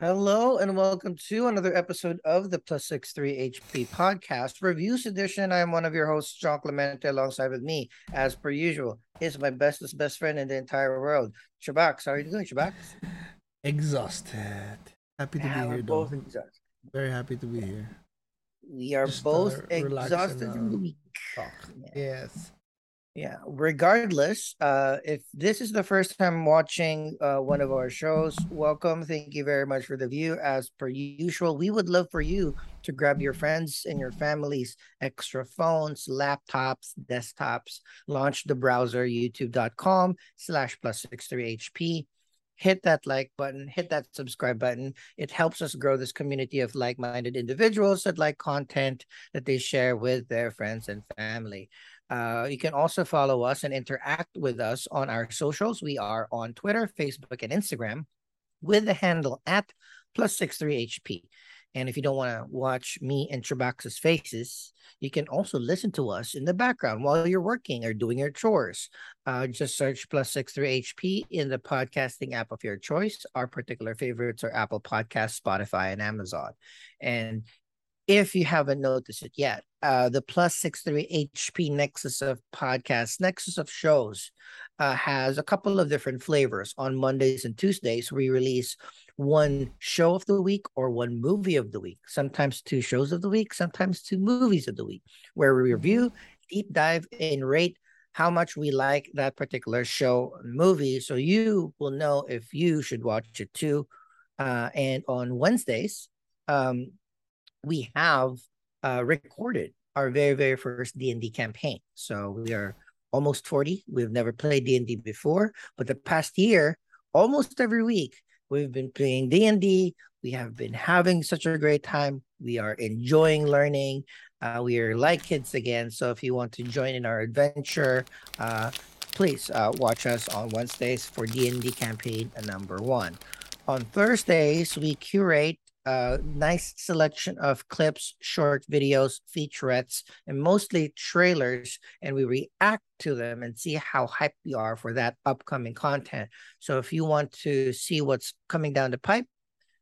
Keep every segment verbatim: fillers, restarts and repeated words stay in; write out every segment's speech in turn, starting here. Hello and welcome to another episode of the Plus sixty-three H P podcast reviews edition. I'm one of your hosts, John Clemente. Alongside with me, as per usual, is my bestest best friend in the entire world, Shabax. How are you doing, Shabax? Exhausted. Happy to yeah, be here, though. Very happy to be here. We are Just both exhausted and weak. Yeah. Yes. Yeah. Regardless, uh, if this is the first time watching uh, one of our shows, welcome. Thank you very much for the view. As per usual, we would love for you to grab your friends and your family's extra phones, laptops, desktops, launch the browser, youtube.com slash plus 63 HP. Hit that like button, hit that subscribe button. It helps us grow this community of like-minded individuals that like content that they share with their friends and family. Uh, you can also follow us and interact with us on our socials. We are on Twitter, Facebook, and Instagram with the handle at plus sixty-three H P. And if you don't want to watch me and Shabax's faces, you can also listen to us in the background while you're working or doing your chores. Uh, just search plus sixty-three H P in the podcasting app of your choice. Our particular favorites are Apple Podcasts, Spotify, and Amazon. And if you haven't noticed it yet, uh, the Plus sixty-three H P Nexus of podcasts, Nexus of shows, uh, has a couple of different flavors. On Mondays and Tuesdays, we release one show of the week or one movie of the week, sometimes two shows of the week, sometimes two movies of the week, where we review, deep dive, and rate how much we like that particular show and movie, so you will know if you should watch it too. Uh, and on Wednesdays, um, we have uh, recorded our very, very first D and D campaign. So we are almost forty. We've never played D and D before, but the past year, almost every week, we've been playing D and D. We have been having such a great time. We are enjoying learning. Uh, we are like kids again. So if you want to join in our adventure, uh, please uh, watch us on Wednesdays for D and D campaign number one. On Thursdays, we curate a uh, nice selection of clips, short videos, featurettes, and mostly trailers, and we react to them and see how hyped we are for that upcoming content. So if you want to see what's coming down the pipe,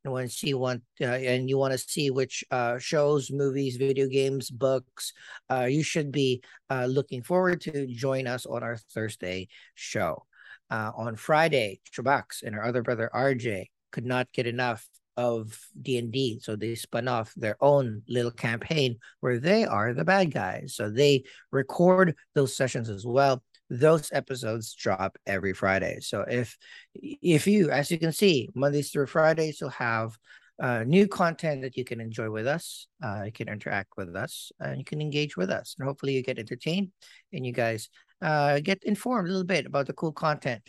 and want to see one, uh, and you want to see which uh, shows, movies, video games, books, uh, you should be uh, looking forward to join us on our Thursday show. Uh, on Friday, Shabax and our other brother R J could not get enough of D and D, so they spun off their own little campaign where they are the bad guys. So they record those sessions as well. Those episodes drop every Friday. So if if you, as you can see, Mondays through Fridays, you'll have uh, new content that you can enjoy with us. Uh, you can interact with us and you can engage with us. And hopefully you get entertained and you guys uh, get informed a little bit about the cool content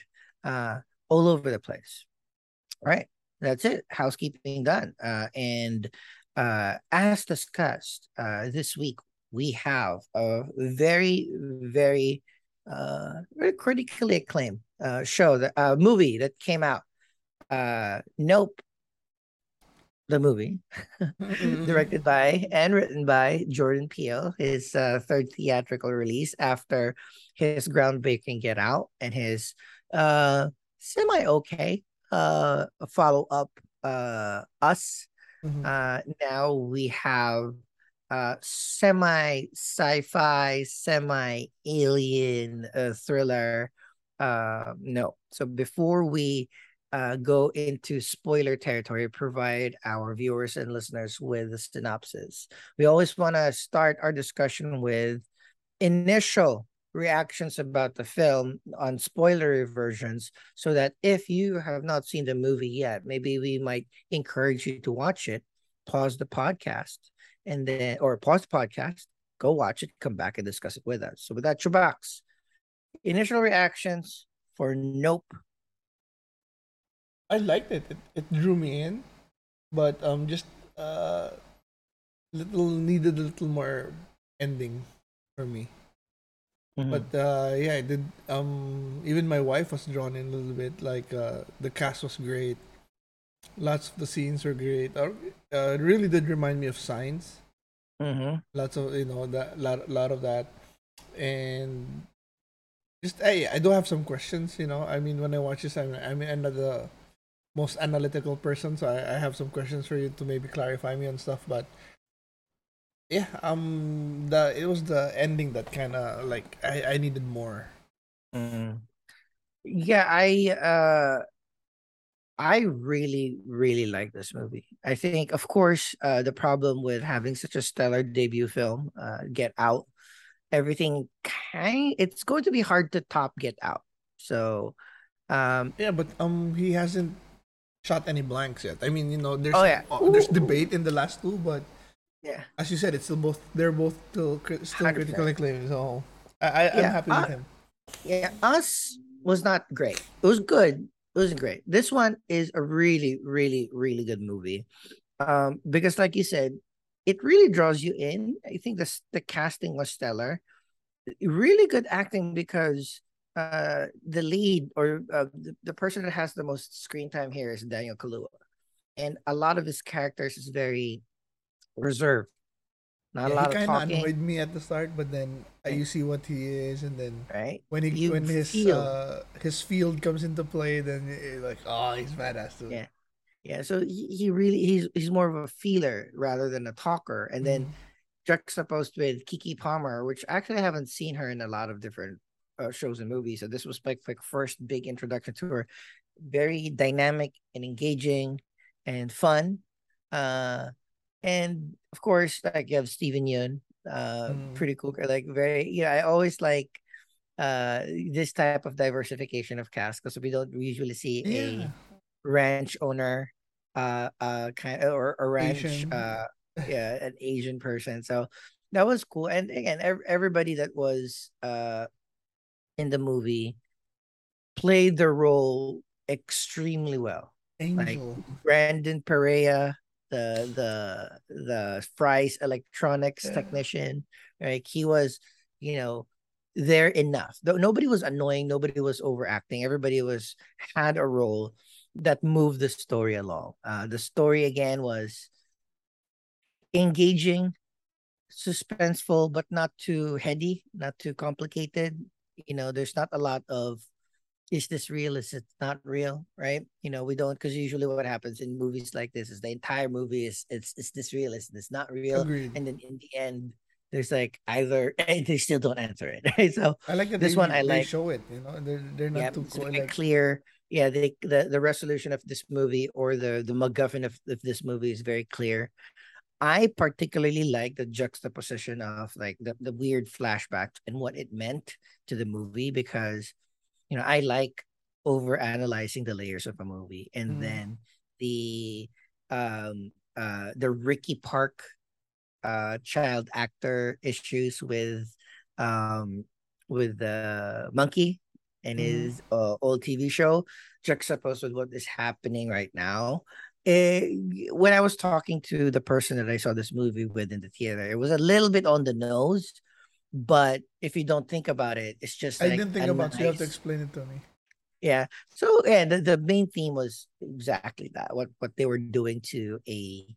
uh, all over the place. All right. That's it. Housekeeping done. Uh, and uh, as discussed uh, this week, we have a very, very, uh, very critically acclaimed uh, show, that uh, movie that came out. Uh, Nope, the movie, directed by and written by Jordan Peele, his uh, third theatrical release after his groundbreaking Get Out and his uh, semi-okay Uh, follow up uh, Us. Mm-hmm. Uh, now we have uh, semi sci-fi, semi alien uh, thriller. Uh, no. So before we uh, go into spoiler territory, provide our viewers and listeners with a synopsis. We always want to start our discussion with initial reactions about the film on spoilery versions, so that if you have not seen the movie yet, maybe we might encourage you to watch it, pause the podcast, and then or pause the podcast, go watch it, come back and discuss it with us. So with that, Shabax, initial reactions for Nope. I liked it. It, it drew me in, but um, just uh, little needed a little more ending for me. Mm-hmm. But uh, yeah, I did. Um, even my wife was drawn in a little bit. Like uh, the cast was great. Lots of the scenes were great. Uh, it really did remind me of Signs. Mm-hmm. Lots of you know that lot, lot of that, and just I I do have some questions. You know, I mean, when I watch this, I'm I'm under the most analytical person, so I, I have some questions for you to maybe clarify me and stuff. But yeah, um, the it was the ending that kind of like I, I needed more. Mm. Yeah, I uh, I really really like this movie. I think, of course, uh, the problem with having such a stellar debut film, uh, Get Out, everything kind it's going to be hard to top Get Out. So, um, yeah, but um, he hasn't shot any blanks yet. I mean, you know, there's oh, yeah. uh, there's debate in the last two, but yeah, as you said, it's still both they're both still still one hundred percent critically acclaimed. So I, I yeah. I'm happy uh, with him. Yeah, Us was not great. It was good. It wasn't great. This one is a really, really, really good movie, um, because like you said, it really draws you in. I think the the casting was stellar. Really good acting because. Uh, the lead or uh, the, the person that has the most screen time here is Daniel Kaluuya, and a lot of his characters is very reserved. Not yeah, a lot of talking. He kind of annoyed me at the start, but then uh, you see what he is, and then right? when he you when his uh, his field comes into play, then you're like, oh, he's badass too. Yeah, yeah. So he, he really he's he's more of a feeler rather than a talker, and mm-hmm. then juxtaposed with Kiki Palmer, which actually I haven't seen her in a lot of different. Uh, shows and movies. So this was like, like first big introduction to her. Very dynamic and engaging and fun. Uh, and of course, like you have Steven Yeun, uh, mm. pretty cool. Like very, you know, I always like uh, this type of diversification of cast because we don't usually see yeah. a ranch owner, uh, uh, kind of, or a ranch, Asian. uh, yeah, an Asian person. So that was cool. And again, ev- everybody that was, uh, in the movie played the role extremely well. Angel. Like Brandon Perea, the the the Fry's Electronics yeah. technician, like he was, you know, there enough. Though nobody was annoying, nobody was overacting. Everybody was had a role that moved the story along. Uh, the story again was engaging, suspenseful, but not too heady, not too complicated. You know, there's not a lot of, is this real? Is it not real? Right? You know, we don't, because usually what happens in movies like this is the entire movie is, it's, is this real? Is this not real? Agreed. And then in the end, there's like either, and they still don't answer it. Right? So I like that this they, one, I they like. show it, you know, they're, they're not yeah, too cool, like, clear. Yeah, they, the, the resolution of this movie or the, the MacGuffin of, of this movie is very clear. I particularly like the juxtaposition of like the, the weird flashbacks and what it meant to the movie because, you know, I like overanalyzing the layers of a movie. And mm. then the um, uh, the Ricky Park uh, child actor issues with um, with the uh, monkey and mm. his uh, old T V show juxtaposed with what is happening right now. It, when I was talking to the person that I saw this movie with in the theater, it was a little bit on the nose, but if you don't think about it, it's just like, I didn't think about it. You have to explain it to me. Yeah. So yeah, the, the main theme was exactly that, what what they were doing to a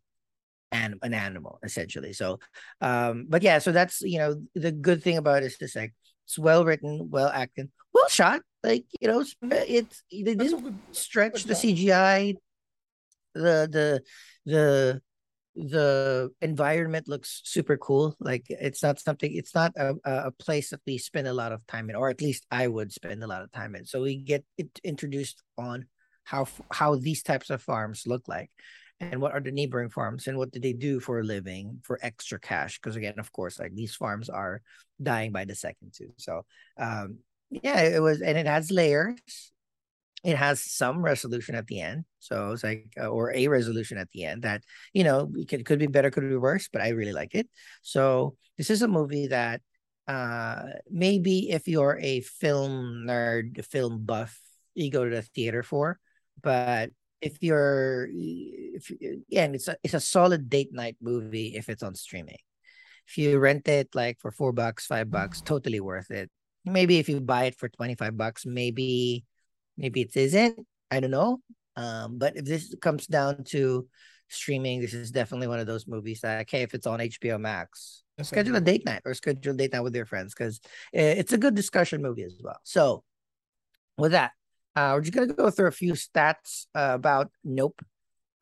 an, an animal, essentially. So, um, but yeah, so that's, you know, the good thing about it is just like, it's well written, well acted, well shot. Like, you know, it's, they didn't stretch the C G I. The the the the environment looks super cool. Like it's not something. It's not a, a place that we spend a lot of time in, or at least I would spend a lot of time in. So we get it introduced on how how these types of farms look like, and what are the neighboring farms, and what do they do for a living for extra cash? Because again, of course, like these farms are dying by the second too. So um, yeah, it was, and it has layers. It has some resolution at the end. So it's like, uh, or a resolution at the end that, you know, it could, could be better, could be worse, but I really like it. So this is a movie that uh, maybe if you're a film nerd, film buff, you go to the theater for. But if you're, if, yeah, and it's a, it's a solid date night movie if it's on streaming. If you rent it like for four bucks, five bucks, totally worth it. Maybe if you buy it for twenty-five bucks, maybe... Maybe it isn't. I don't know. Um, but if this comes down to streaming, this is definitely one of those movies that, okay, if it's on H B O Max, that's schedule right. a date night or schedule a date night with your friends because it's a good discussion movie as well. So with that, Uh, we're just going to go through a few stats uh, about Nope.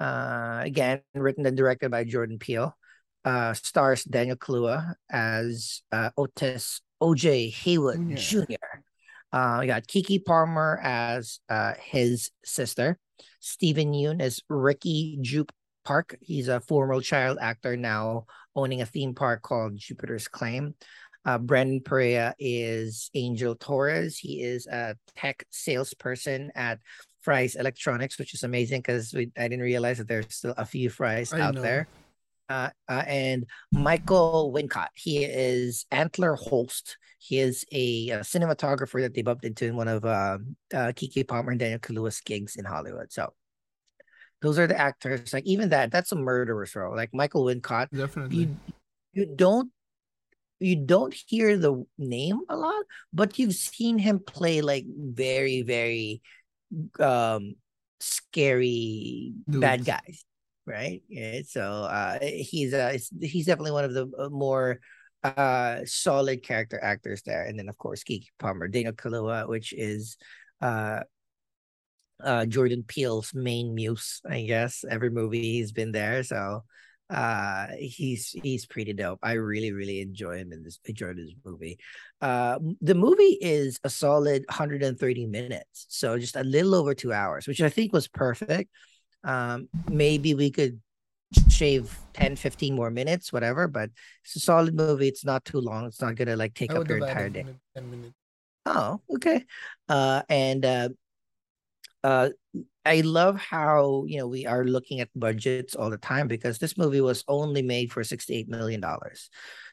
Uh, again, written and directed by Jordan Peele. Uh, stars Daniel Kaluuya as uh, Otis O J Haywood yeah. Junior Uh, we got Kiki Palmer as uh, his sister. Steven Yeun as Ricky Jupe Park. He's a former child actor now owning a theme park called Jupiter's Claim. Uh, Brandon Perea is Angel Torres. He is a tech salesperson at Fry's Electronics, which is amazing because I didn't realize that there's still a few Fry's I out know. there. Uh, uh, and Michael Wincott, he is Antler Holst. He is a, a cinematographer that they bumped into in one of uh, uh, Kiki Palmer and Daniel Kaluuya's gigs in Hollywood. So those are the actors. Like even that, that's a murderer's role. Like Michael Wincott, definitely. You, you don't you don't hear the name a lot, but you've seen him play like very very um, scary Dudes. bad guys. Right. Yeah. So uh, he's uh, he's definitely one of the more uh, solid character actors there. And then, of course, Kiki Palmer, Daniel Kaluuya, which is uh, uh, Jordan Peele's main muse, I guess. Every movie he's been there. So uh, he's he's pretty dope. I really, really enjoy him in this, enjoy this movie. Uh, the movie is a solid one hundred thirty minutes. So just a little over two hours, which I think was perfect. Um, maybe we could shave ten, fifteen more minutes, whatever, but it's a solid movie. It's not too long. It's not going to like take up your entire day. ten minutes. Oh, okay. Uh, and, uh, uh, I love how, you know, we are looking at budgets all the time because this movie was only made for sixty-eight million dollars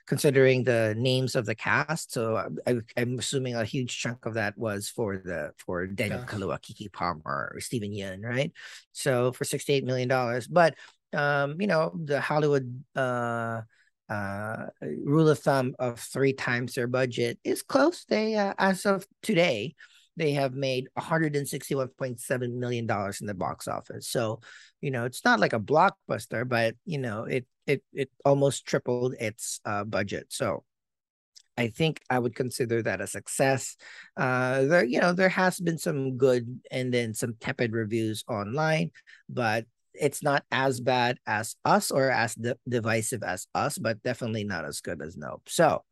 considering the names of the cast. So I, I, I'm assuming a huge chunk of that was for the, for Daniel Kaluuya, Kiki Palmer, or Steven Yeun, right? So for sixty-eight million dollars, but, um, you know, the Hollywood, uh, uh, rule of thumb of three times their budget is close. They, uh, as of today, they have made one hundred sixty-one point seven million dollars in the box office. So, you know, it's not like a blockbuster, but, you know, it it it almost tripled its uh, budget. So I think I would consider that a success. Uh, there, you know, there has been some good and then some tepid reviews online, but it's not as bad as Us or as de- divisive as Us, but definitely not as good as Nope. So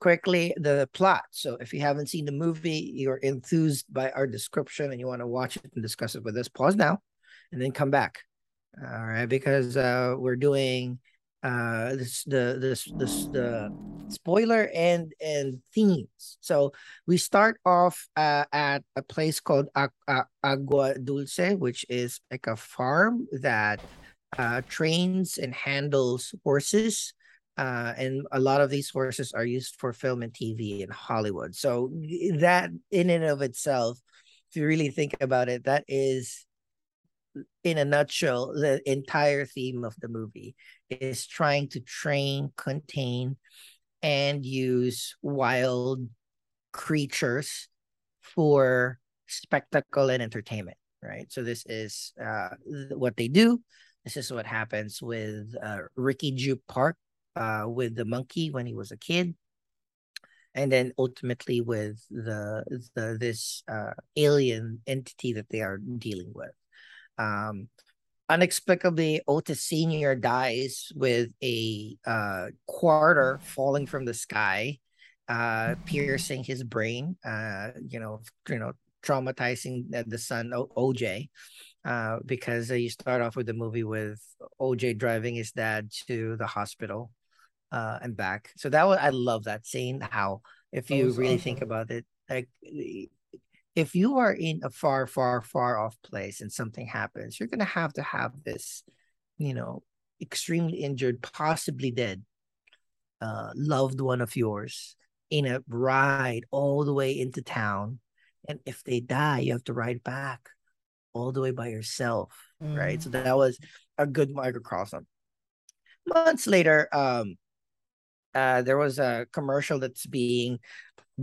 quickly, the plot. So if you haven't seen the movie, you're enthused by our description and you want to watch it and discuss it with us, pause now and then come back. All right, because uh, we're doing uh, this, the this this the spoiler and and themes. So we start off uh, at a place called Agua Dulce, which is like a farm that uh, trains and handles horses. Uh, and a lot of these horses are used for film and T V in Hollywood. So that in and of itself, if you really think about it, that is, in a nutshell, the entire theme of the movie is trying to train, contain, and use wild creatures for spectacle and entertainment, right? So this is uh, what they do. This is what happens with uh, Ricky Jupe Park. Uh, with the monkey when he was a kid, and then ultimately with the the this uh, alien entity that they are dealing with. Um, unexplicably, Otis Senior dies with a uh, quarter falling from the sky, uh, piercing his brain. Uh, you know, you know, traumatizing the son o- O J. Uh, because uh, you start off with the movie with O J driving his dad to the hospital. Uh, and back. So that was, I love that scene. How, if you really awesome. think about it, like if you are in a far, far, far off place and something happens, you're gonna have to have this, you know, extremely injured, possibly dead, uh, loved one of yours in a ride all the way into town, and if they die, you have to ride back all the way by yourself, mm. right? So that was a good microcosm. Months later, um. Uh, there was a commercial that's being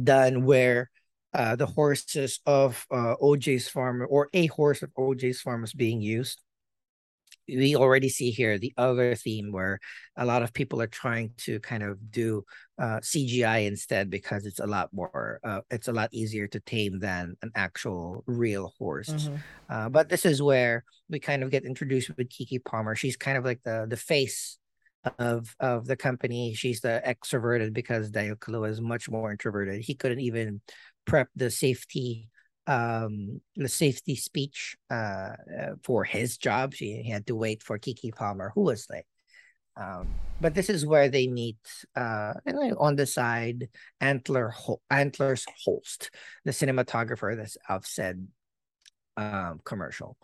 done where uh, the horses of uh, O J's farm or a horse of O J's farm is being used. we already see here the other theme where a lot of people are trying to kind of do uh, C G I instead, because it's a lot more, uh, it's a lot easier to tame than an actual real horse. Mm-hmm. Uh, but this is where we kind of get introduced with Kiki Palmer. She's kind of like the the face of of the company. She's the extroverted, because Daniel Kaluuya is much more introverted. He couldn't even prep the safety um the safety speech uh for his job. She he had to wait for Kiki Palmer, who was like um but this is where they meet uh and on the side Antler Hol- Antlers Holst, the cinematographer that's of said um commercial.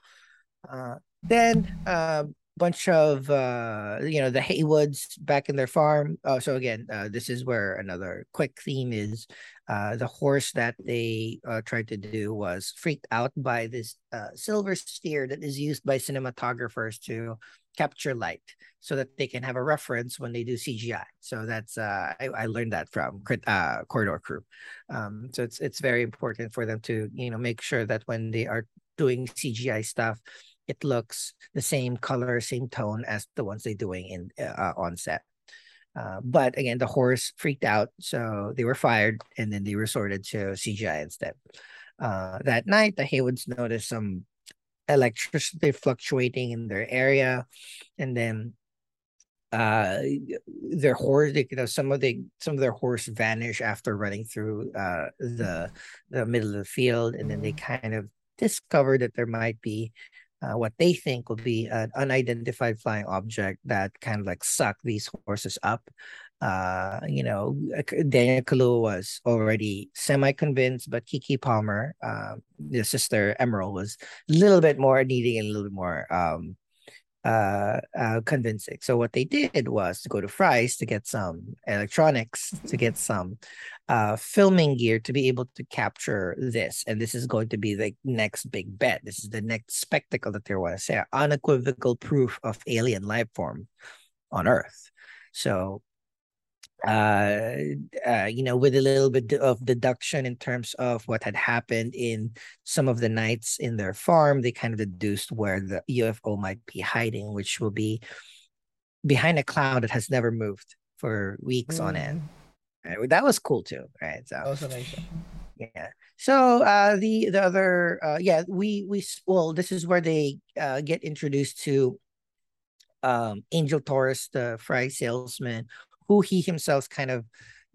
Uh then uh bunch of uh you know the Haywoods back in their farm. Oh, so again, uh, this is where another quick theme is uh the horse that they uh, tried to do was freaked out by this uh silver sphere that is used by cinematographers to capture light so that they can have a reference when they do C G I. So that's uh I, I learned that from uh Corridor Crew. Um so it's it's very important for them to you know make sure that when they are doing C G I stuff, it looks the same color, same tone as the ones they're doing in uh, on set. Uh, but again, the horse freaked out, so they were fired, and then they resorted to C G I instead. Uh, that night, the Haywoods noticed some electricity fluctuating in their area, and then uh, their horse, you know, some of the some of their horse vanish after running through uh, the the middle of the field, and then they kind of discovered that there might be Uh, what they think will be an unidentified flying object that kind of like sucked these horses up. Uh, you know, Daniel Kaluuya was already semi-convinced, but Kiki Palmer, uh, the sister Emerald, was a little bit more needing and a little bit more um, uh, uh, convincing. So what they did was to go to Fry's to get some electronics, to get some uh, filming gear to be able to capture this. And this is going to be the next big bet. This is the next spectacle that they want to say, unequivocal proof of alien life form on Earth. So, uh, uh, you know, with a little bit of deduction in terms of what had happened in some of the nights in their farm, they kind of deduced where the U F O might be hiding, which will be behind a cloud that has never moved for weeks mm. on end. That was cool too, right? So, that was amazing. Yeah. So uh, the the other uh, yeah we we well this is where they uh, get introduced to um, Angel Torres, the fry salesman, who he himself kind of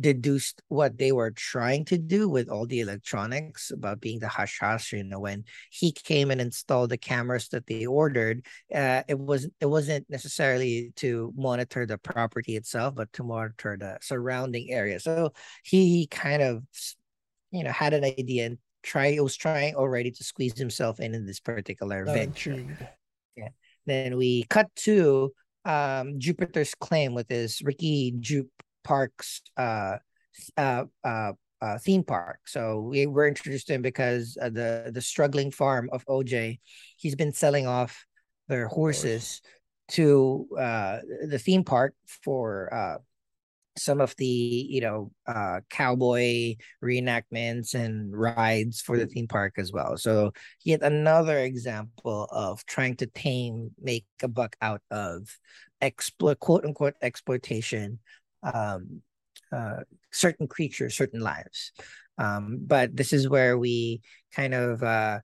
deduced what they were trying to do with all the electronics about being the hush hush. You know, when he came and installed the cameras that they ordered, uh, it was it wasn't necessarily to monitor the property itself, but to monitor the surrounding area. So he kind of, you know, had an idea and try was trying already to squeeze himself in in this particular oh, venture. Gee. Yeah. Then we cut to um, Jupiter's Claim, with his Ricky Jupe Parks uh, uh, uh, uh, theme park. So we were introduced to him because uh, the the struggling farm of O J, he's been selling off their horses Horse. to uh, the theme park for uh, some of the you know uh, cowboy reenactments and rides for the theme park as well. So yet another example of trying to tame, make a buck out of exploit, quote unquote, exploitation. Um, uh, certain creatures, certain lives. Um, but this is where we kind of uh,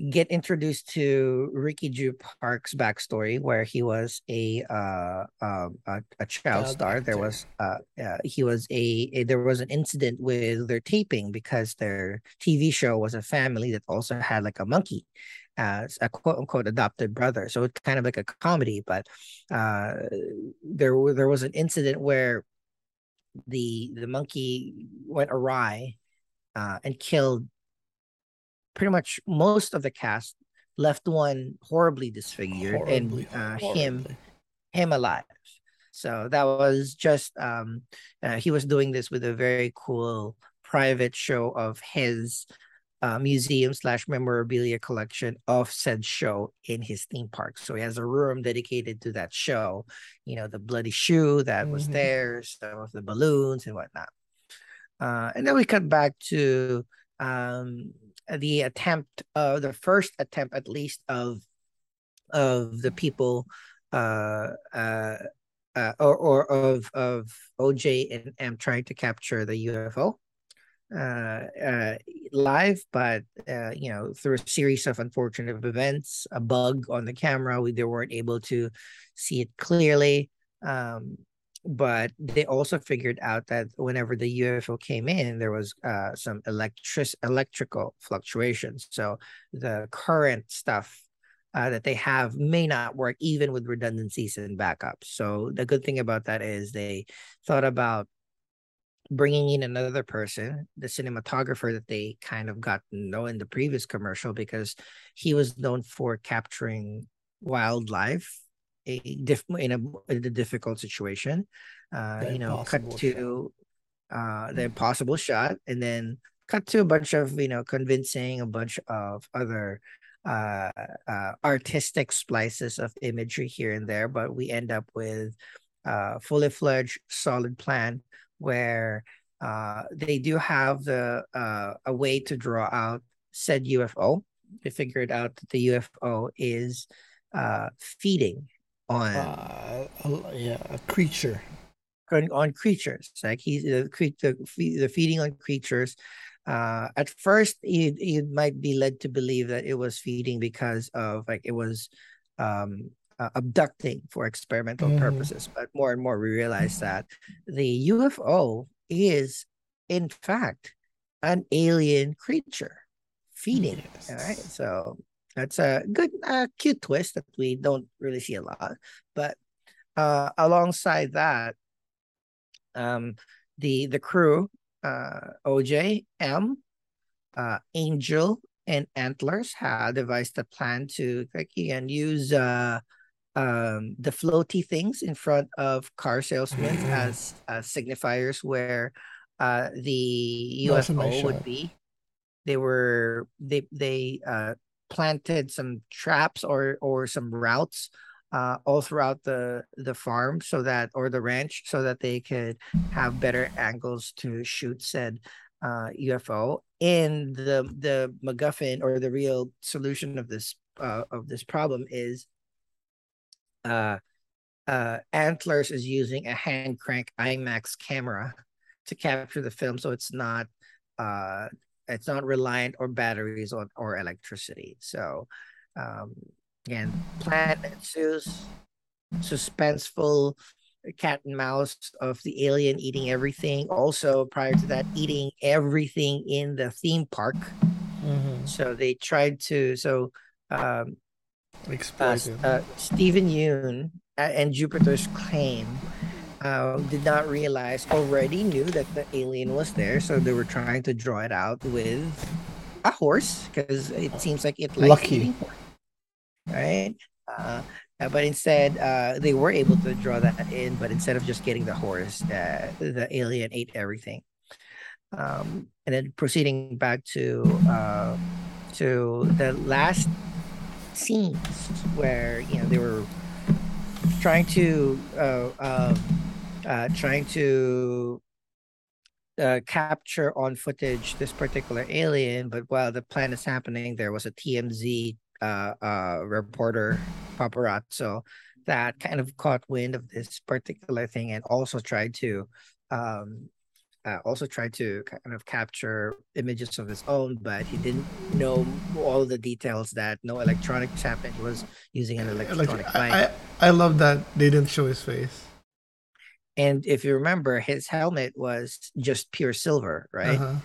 get introduced to Ricky Jupe Park's backstory, where he was a uh, uh, a, a child oh, star. There was uh, uh, he was a, a there was an incident with their taping, because their T V show was a family that also had like a monkey as a quote-unquote adopted brother. So it's kind of like a comedy, but uh, there there was an incident where the the monkey went awry uh, and killed pretty much most of the cast, left one horribly disfigured, horribly, and uh, horribly. him him alive. So that was just, um, uh, he was doing this with a very cool private show of his Uh, museum slash memorabilia collection of said show in his theme park. So he has a room dedicated to that show, you know, the bloody shoe that mm-hmm. was there, some of the balloons and whatnot. Uh, and then we cut back to um, the attempt, uh, the first attempt at least of of the people uh, uh, uh, or, or of of O J and M trying to capture the U F O uh, uh, live, but uh, you know, through a series of unfortunate events, a bug on the camera, we, they weren't able to see it clearly. Um, But they also figured out that whenever the U F O came in, there was uh, some electric electrical fluctuations. So the current stuff uh, that they have may not work even with redundancies and backups. So the good thing about that is they thought about bringing in another person, the cinematographer that they kind of got to know in the previous commercial, because he was known for capturing wildlife A diff- in, a, in a difficult situation, uh, you know, cut to uh, the impossible shot, and then cut to a bunch of, you know, convincing a bunch of other uh, uh, artistic splices of imagery here and there. But we end up with a fully fledged, solid plan where uh, they do have the uh, a way to draw out said U F O. They figured out that the U F O is uh, feeding on uh, yeah, a creature on, on creatures, like he's the the feeding on creatures. Uh, at first, you you might be led to believe that it was feeding because of like it was um, uh, abducting for experimental mm-hmm. purposes, but more and more we realize that the U F O is in fact an alien creature feeding. Yes. All right, so. That's a good, uh, cute twist that we don't really see a lot. But uh, alongside that, um, the the crew, uh, O J, M, uh, Angel, and Antlers had devised a plan to like, again, use uh, um, the floaty things in front of car salesmen as uh, signifiers where uh, the U F O would be. They were they they. Uh, planted some traps or or some routes uh, all throughout the the farm so that or the ranch so that they could have better angles to shoot said uh, U F O. And the the MacGuffin or the real solution of this uh, of this problem is uh, uh, Antlers is using a hand crank IMAX camera to capture the film, so it's not. Uh, It's not reliant on batteries or, or electricity. So, um, again, plan ensues, suspenseful cat and mouse of the alien eating everything. Also, prior to that, eating everything in the theme park. Mm-hmm. So they tried to. So, um, uh, uh, Steven Yeun and Jupiter's Claim. Uh, did not realize, already knew that the alien was there, so they were trying to draw it out with a horse because it seems like it likes Lucky. Eating horse, right? Uh, but instead, uh, they were able to draw that in, but instead of just getting the horse, uh, the alien ate everything. Um, and then proceeding back to uh, to the last scenes where you know they were trying to. Uh, uh, Uh, trying to uh, capture on footage this particular alien, but while the plan is happening, there was a T M Z uh, uh, reporter, paparazzo, that kind of caught wind of this particular thing and also tried to, um, uh, also tried to kind of capture images of his own, but he didn't know all the details that no electronics happened. He was using an electronic like, I, I, I love that they didn't show his face. And if you remember, his helmet was just pure silver, right? Uh-huh.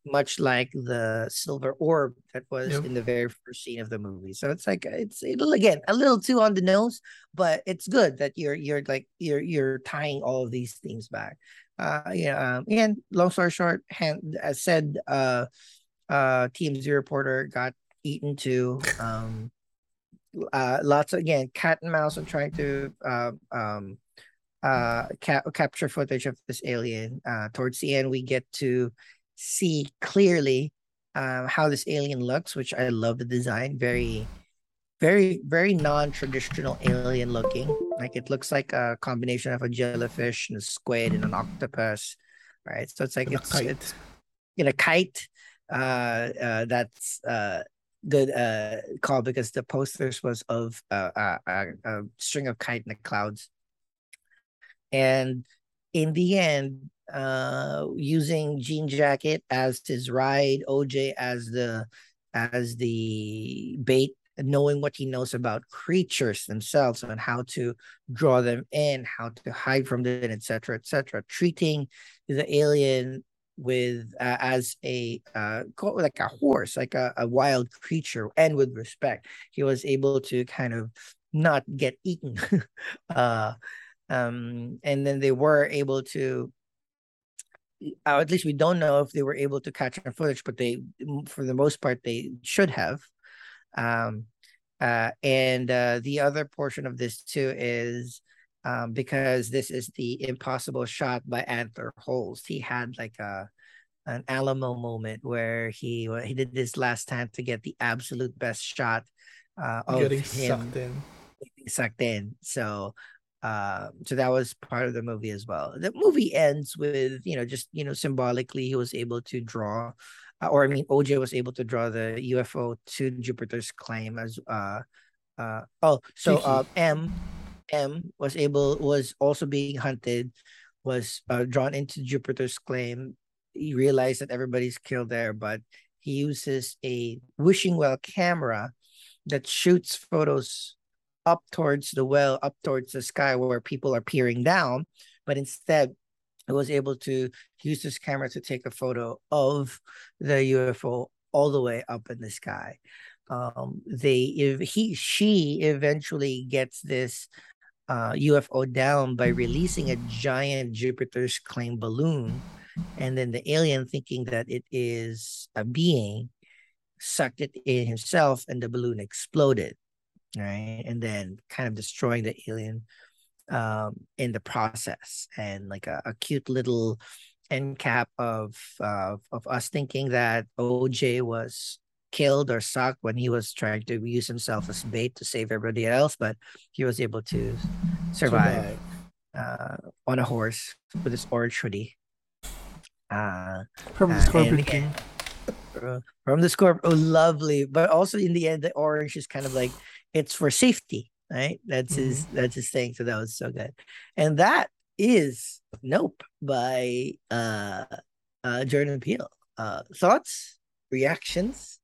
Much like the silver orb that was yep. in the very first scene of the movie. So it's like it's it, again a little too on the nose, but it's good that you're you're like you're you're tying all of these things back. Uh, yeah. Um, again, long story short, hand, as said, uh, uh, T M Z reporter got eaten too. Um, uh, lots of again cat and mouse and trying to uh, um. Uh, ca- capture footage of this alien. Uh, towards the end, we get to see clearly uh, how this alien looks, which I love the design. Very, very, very non-traditional alien looking. Like it looks like a combination of a jellyfish and a squid and an octopus, right? So it's like it's, it's in a kite. Uh, uh, that's uh, good uh, call, because the posters was of uh, uh, uh, a string of kite in the clouds. And in the end, uh, using Jean Jacket as his ride, O J as the as the bait, knowing what he knows about creatures themselves and how to draw them in, how to hide from them, et cetera, et cetera. Treating the alien with uh, as a uh, like a horse, like a, a wild creature, and with respect, he was able to kind of not get eaten. uh, um, and then they were able to, uh, at least we don't know if they were able to catch on footage, but they, for the most part, they should have. Um, uh, and uh, the other portion of this too is um, because this is the impossible shot by Antler Holst. He had like a an Alamo moment where he he did this last time to get the absolute best shot uh, of getting him sucked in. Getting sucked in. So, uh, so that was part of the movie as well. The movie ends with you know just you know symbolically he was able to draw. Or I mean, O J was able to draw the U F O to Jupiter's Claim as uh, uh oh so uh, M M was able was also being hunted, was uh, drawn into Jupiter's Claim. He realized that everybody's killed there, but he uses a wishing well camera that shoots photos up towards the well, up towards the sky where people are peering down, but instead. Was able to use this camera to take a photo of the U F O all the way up in the sky. Um, they, if he, she eventually gets this uh, U F O down by releasing a giant Jupiter's Claim balloon, and then the alien, thinking that it is a being, sucked it in himself, and the balloon exploded, right? And then kind of destroying the alien. Um, in the process, and like a, a cute little end cap of uh, of us thinking that O J was killed or sucked when he was trying to use himself as bait to save everybody else, but he was able to survive, survive. Uh, on a horse with his orange hoodie. Uh, from the Scorpion uh, King. End, from the Scorpion, oh, lovely. But also in the end, the orange is kind of like, it's for safety. Right, that's mm-hmm. his. That's his thing. So that was so good, and that is Nope by uh, uh, Jordan Peele. Uh, thoughts, reactions.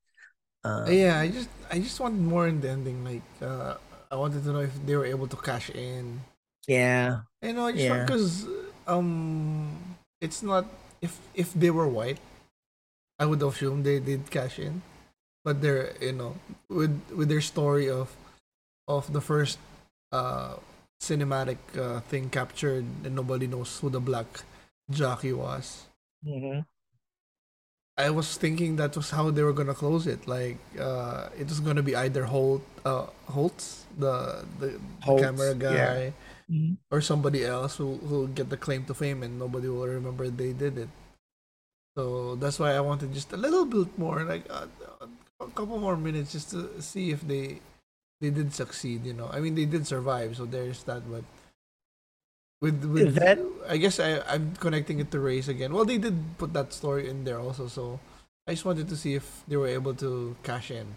Um, yeah, I just, I just wanted more in the ending. Like, uh, I wanted to know if they were able to cash in. Yeah, you know, just because yeah. um, it's not if if they were white, I would assume they did cash in, but they're you know with with their story of. Of the first uh, cinematic uh, thing captured, and nobody knows who the black jockey was. Mm-hmm. I was thinking that was how they were gonna close it. Like uh, it was gonna be either Holt, uh, Holtz, the the Holtz, camera guy, yeah. mm-hmm. or somebody else who who'll get the claim to fame, and nobody will remember they did it. So that's why I wanted just a little bit more, like uh, a couple more minutes, just to see if they. They did succeed, you know. I mean, they did survive, so there's that. But with with that, I guess I I'm connecting it to race again. Well, they did put that story in there also, so I just wanted to see if they were able to cash in.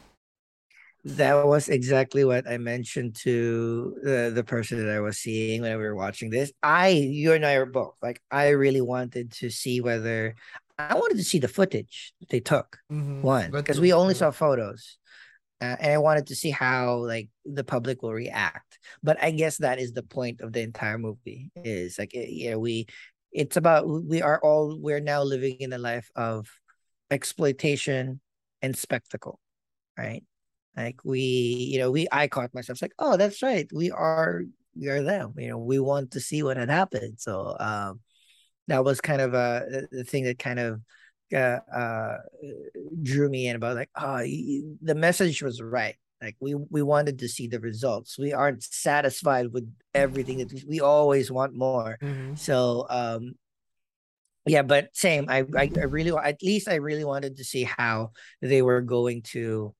That was exactly what I mentioned to the the person that I was seeing when we were watching this. I, you and I are both like, I really wanted to see whether I wanted to see the footage they took. Mm-hmm. One, because we only saw photos. Uh, and I wanted to see how like the public will react, but I guess that is the point of the entire movie. Is like it, you know we, it's about we are all we're now living in a life of exploitation and spectacle, right? Like we, you know, we I caught myself it's like, oh, that's right, we are we are them. You know, we want to see what had happened. So um, that was kind of uh the thing that kind of. Uh, uh, drew me in about like, oh, you, the message was right. Like we we wanted to see the results. We aren't satisfied with everything. That we always want more. Mm-hmm. So um, yeah, but same. I, I I really at least I really wanted to see how they were going to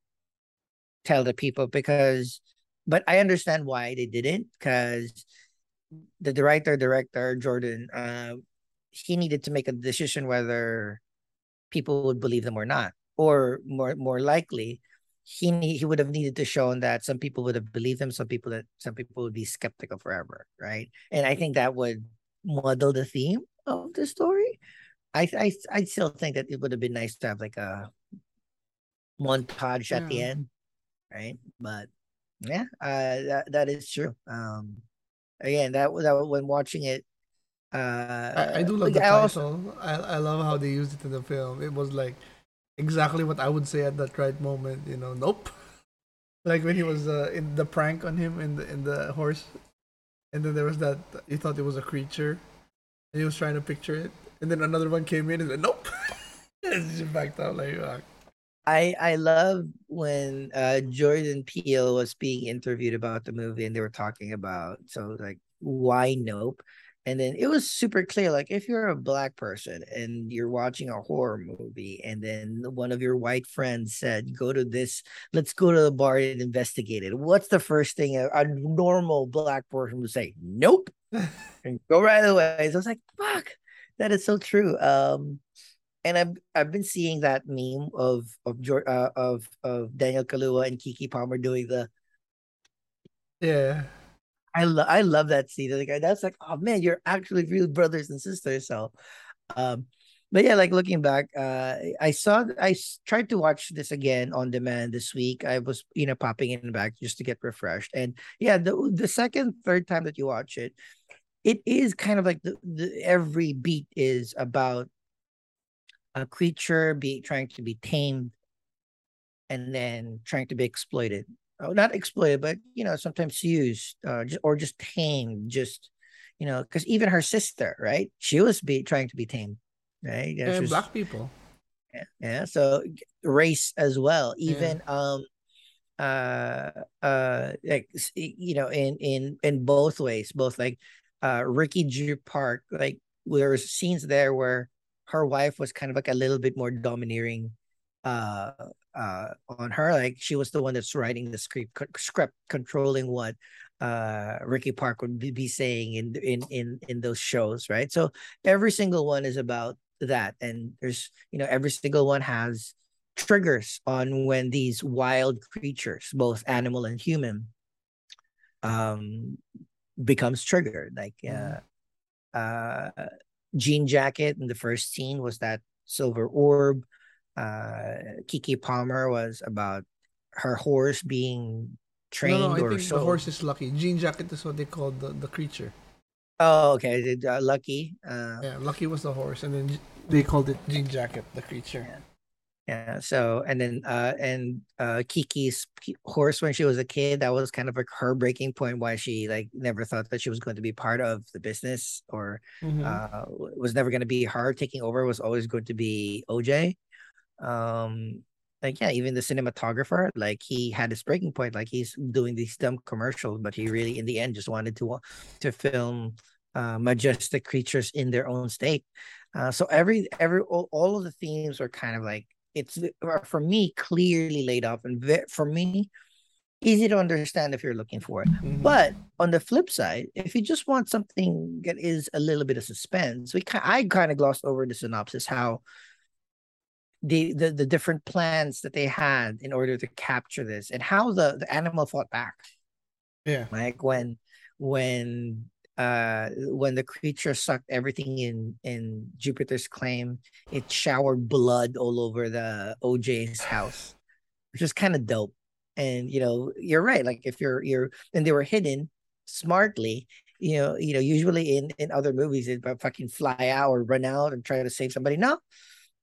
tell the people because. But I understand why they didn't because the director director Jordan uh, he needed to make a decision whether. People would believe them or not, or more more likely he need, he would have needed to show that some people would have believed him, some people that some people would be skeptical forever, right? And I think that would muddle the theme of the story. I I I still think that it would have been nice to have like a montage yeah. at the end, right? But yeah, uh, that that is true. Um, again, that was when watching it. Uh, I, I do love like the title. I, also, I I love how they used it in the film. It was like exactly what I would say at that right moment. You know, nope. Like when he was uh, in the prank on him in the in the horse, and then there was that he thought it was a creature, and he was trying to picture it. And then another one came in and said, nope. And she backed out like, oh. I, I love when uh, Jordan Peele was being interviewed about the movie and they were talking about, so like, why nope? And then it was super clear, like if you're a black person and you're watching a horror movie and then one of your white friends said, go to this, let's go to the bar and investigate it. What's the first thing a, a normal black person would say? Nope. And go right away. So I was like, fuck. That is so true. Um, and I've I've been seeing that meme of of uh, of of Daniel Kaluuya and Kiki Palmer doing the. Yeah, I love I love that scene. Like that's like, oh man, you're actually real brothers and sisters. So, um, but yeah, like looking back, uh, I saw I tried to watch this again on demand this week. I was you know popping in and back just to get refreshed. And yeah, the the second third time that you watch it. It is kind of like the, the every beat is about a creature be trying to be tamed and then trying to be exploited. Oh, not exploited, but, you know, sometimes used uh, just, or just tamed, just, you know, because even her sister, right? She was be trying to be tamed, right? Yeah, yeah, was, black people. Yeah, yeah. So race as well. Even, yeah. um, uh, uh, like, you know, in, in, in both ways, both like, Uh, Ricky G. Park, like there was scenes there where her wife was kind of like a little bit more domineering uh, uh, on her. Like she was the one that's writing the script, co- script controlling what uh, Ricky Park would be saying in, in in in those shows, right? So every single one is about that, and there's you know every single one has triggers on when these wild creatures, both animal and human, um. becomes triggered. Like uh uh Jean Jacket in the first scene was that silver orb. uh Kiki Palmer was about her horse being trained. No, no, I or think so. The horse is Lucky. Jean Jacket is what they called the, the creature. Oh, okay. uh, Lucky uh yeah Lucky was the horse, and then they called it Jean Jacket, the creature. yeah. Yeah. So and then uh, and uh, Kiki's horse when she was a kid, that was kind of like her breaking point. Why she like never thought that she was going to be part of the business, or mm-hmm. uh, was never going to be her taking over. Was always going to be O J. Um, like yeah, even the cinematographer, like he had this breaking point. Like he's doing these dumb commercials, but he really in the end just wanted to to film uh, majestic creatures in their own state. Uh, so every every all, all of the themes are kind of like. It's for me clearly laid out and for me easy to understand if you're looking for it. Mm-hmm. But on the flip side, if you just want something that is a little bit of suspense, we I kind of glossed over the synopsis how the, the the different plans that they had in order to capture this and how the, the animal fought back. Yeah, like when when. Uh, when the creature sucked everything in in Jupiter's Claim, it showered blood all over the O J's house, which is kind of dope. And you know, you're right. Like if you're you're and they were hidden smartly. You know, you know. Usually in in other movies, they'd fucking fly out or run out and try to save somebody. No,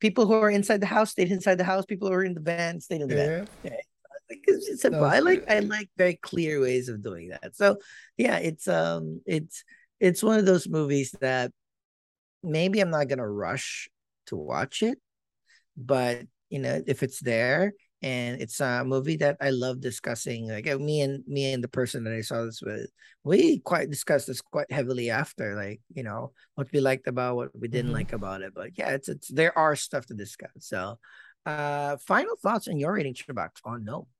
people who are inside the house stayed inside the house. People who are in the van stayed in the yeah. van. Okay. Like it's simple. No, I like I like very clear ways of doing that. So yeah, it's um it's it's one of those movies that maybe I'm not gonna rush to watch it, but you know, if it's there and it's a movie that I love discussing, like me and me and the person that I saw this with, we quite discussed this quite heavily after, like, you know, what we liked about, what we didn't mm-hmm. like about it. But yeah, it's it's there are stuff to discuss. So uh final thoughts on your rating, Shabak, on Nope.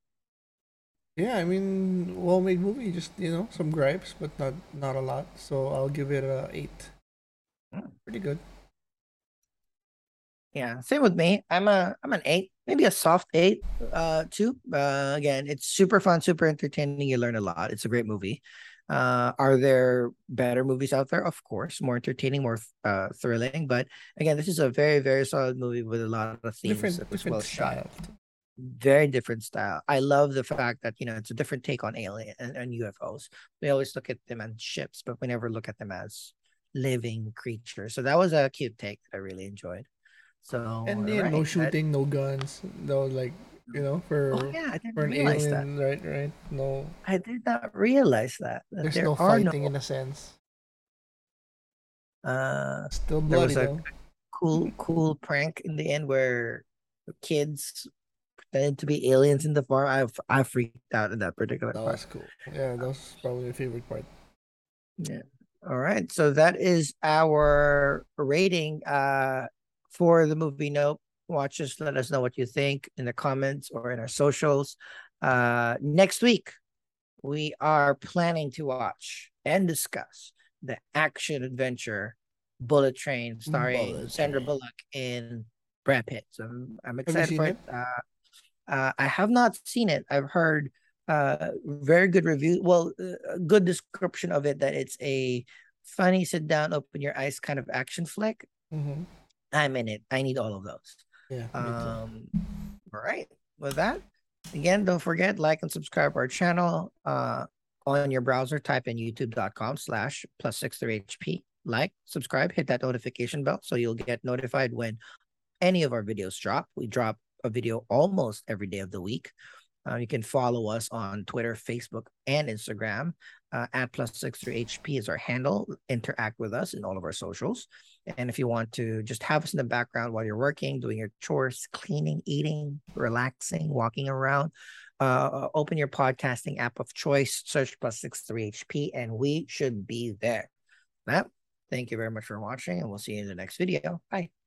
Yeah, I mean, well-made movie. Just, you know, some gripes, but not not a lot. So I'll give it a eight. Mm. Pretty good. Yeah, same with me. I'm a I'm an eight. maybe a soft eight, uh, two. Uh, again, it's super fun, super entertaining. You learn a lot. It's a great movie. Uh, are there better movies out there? Of course, more entertaining, more uh, thrilling. But again, this is a very, very solid movie with a lot of themes. Different, that was different well style. Shot. Very different style. I love the fact that, you know, it's a different take on alien and, and U F Os. We always look at them as ships, but we never look at them as living creatures. So that was a cute take that I really enjoyed. So and yeah, right, no shooting, that, no guns, no like you know for oh, yeah, I didn't for an realize alien, that. right? Right? No, I did not realize that. that There's there no fighting no... in a sense. Uh, still bloody there was though. A cool, cool prank in the end where the kids pretended to be aliens in the farm. I I freaked out in that particular part. That was cool. Yeah, that was probably my favorite part. Yeah. All right. So that is our rating uh, for the movie Nope. Watch us. Let us know what you think in the comments or in our socials. Uh, next week, we are planning to watch and discuss the action adventure Bullet Train starring Bullet Sandra Bullock and Brad Pitt. So I'm, I'm excited for it. it? Uh, uh, I have not seen it. I've heard Uh, very good review. Well, uh, good description of it that it's a funny, sit down, open your eyes kind of action flick. Mm-hmm. I'm in it. I need all of those. Yeah. Um. All right. With that, again, don't forget like and subscribe to our channel. Uh, on your browser, type in youtube dot com slash plus sixty-three H P. Like, subscribe, hit that notification bell so you'll get notified when any of our videos drop. We drop a video almost every day of the week. Uh, you can follow us on Twitter, Facebook, and Instagram. Uh, at plus sixty-three H P is our handle. Interact with us in all of our socials. And if you want to just have us in the background while you're working, doing your chores, cleaning, eating, relaxing, walking around, uh, open your podcasting app of choice, search plus sixty-three H P, and we should be there. Well, thank you very much for watching, and we'll see you in the next video. Bye.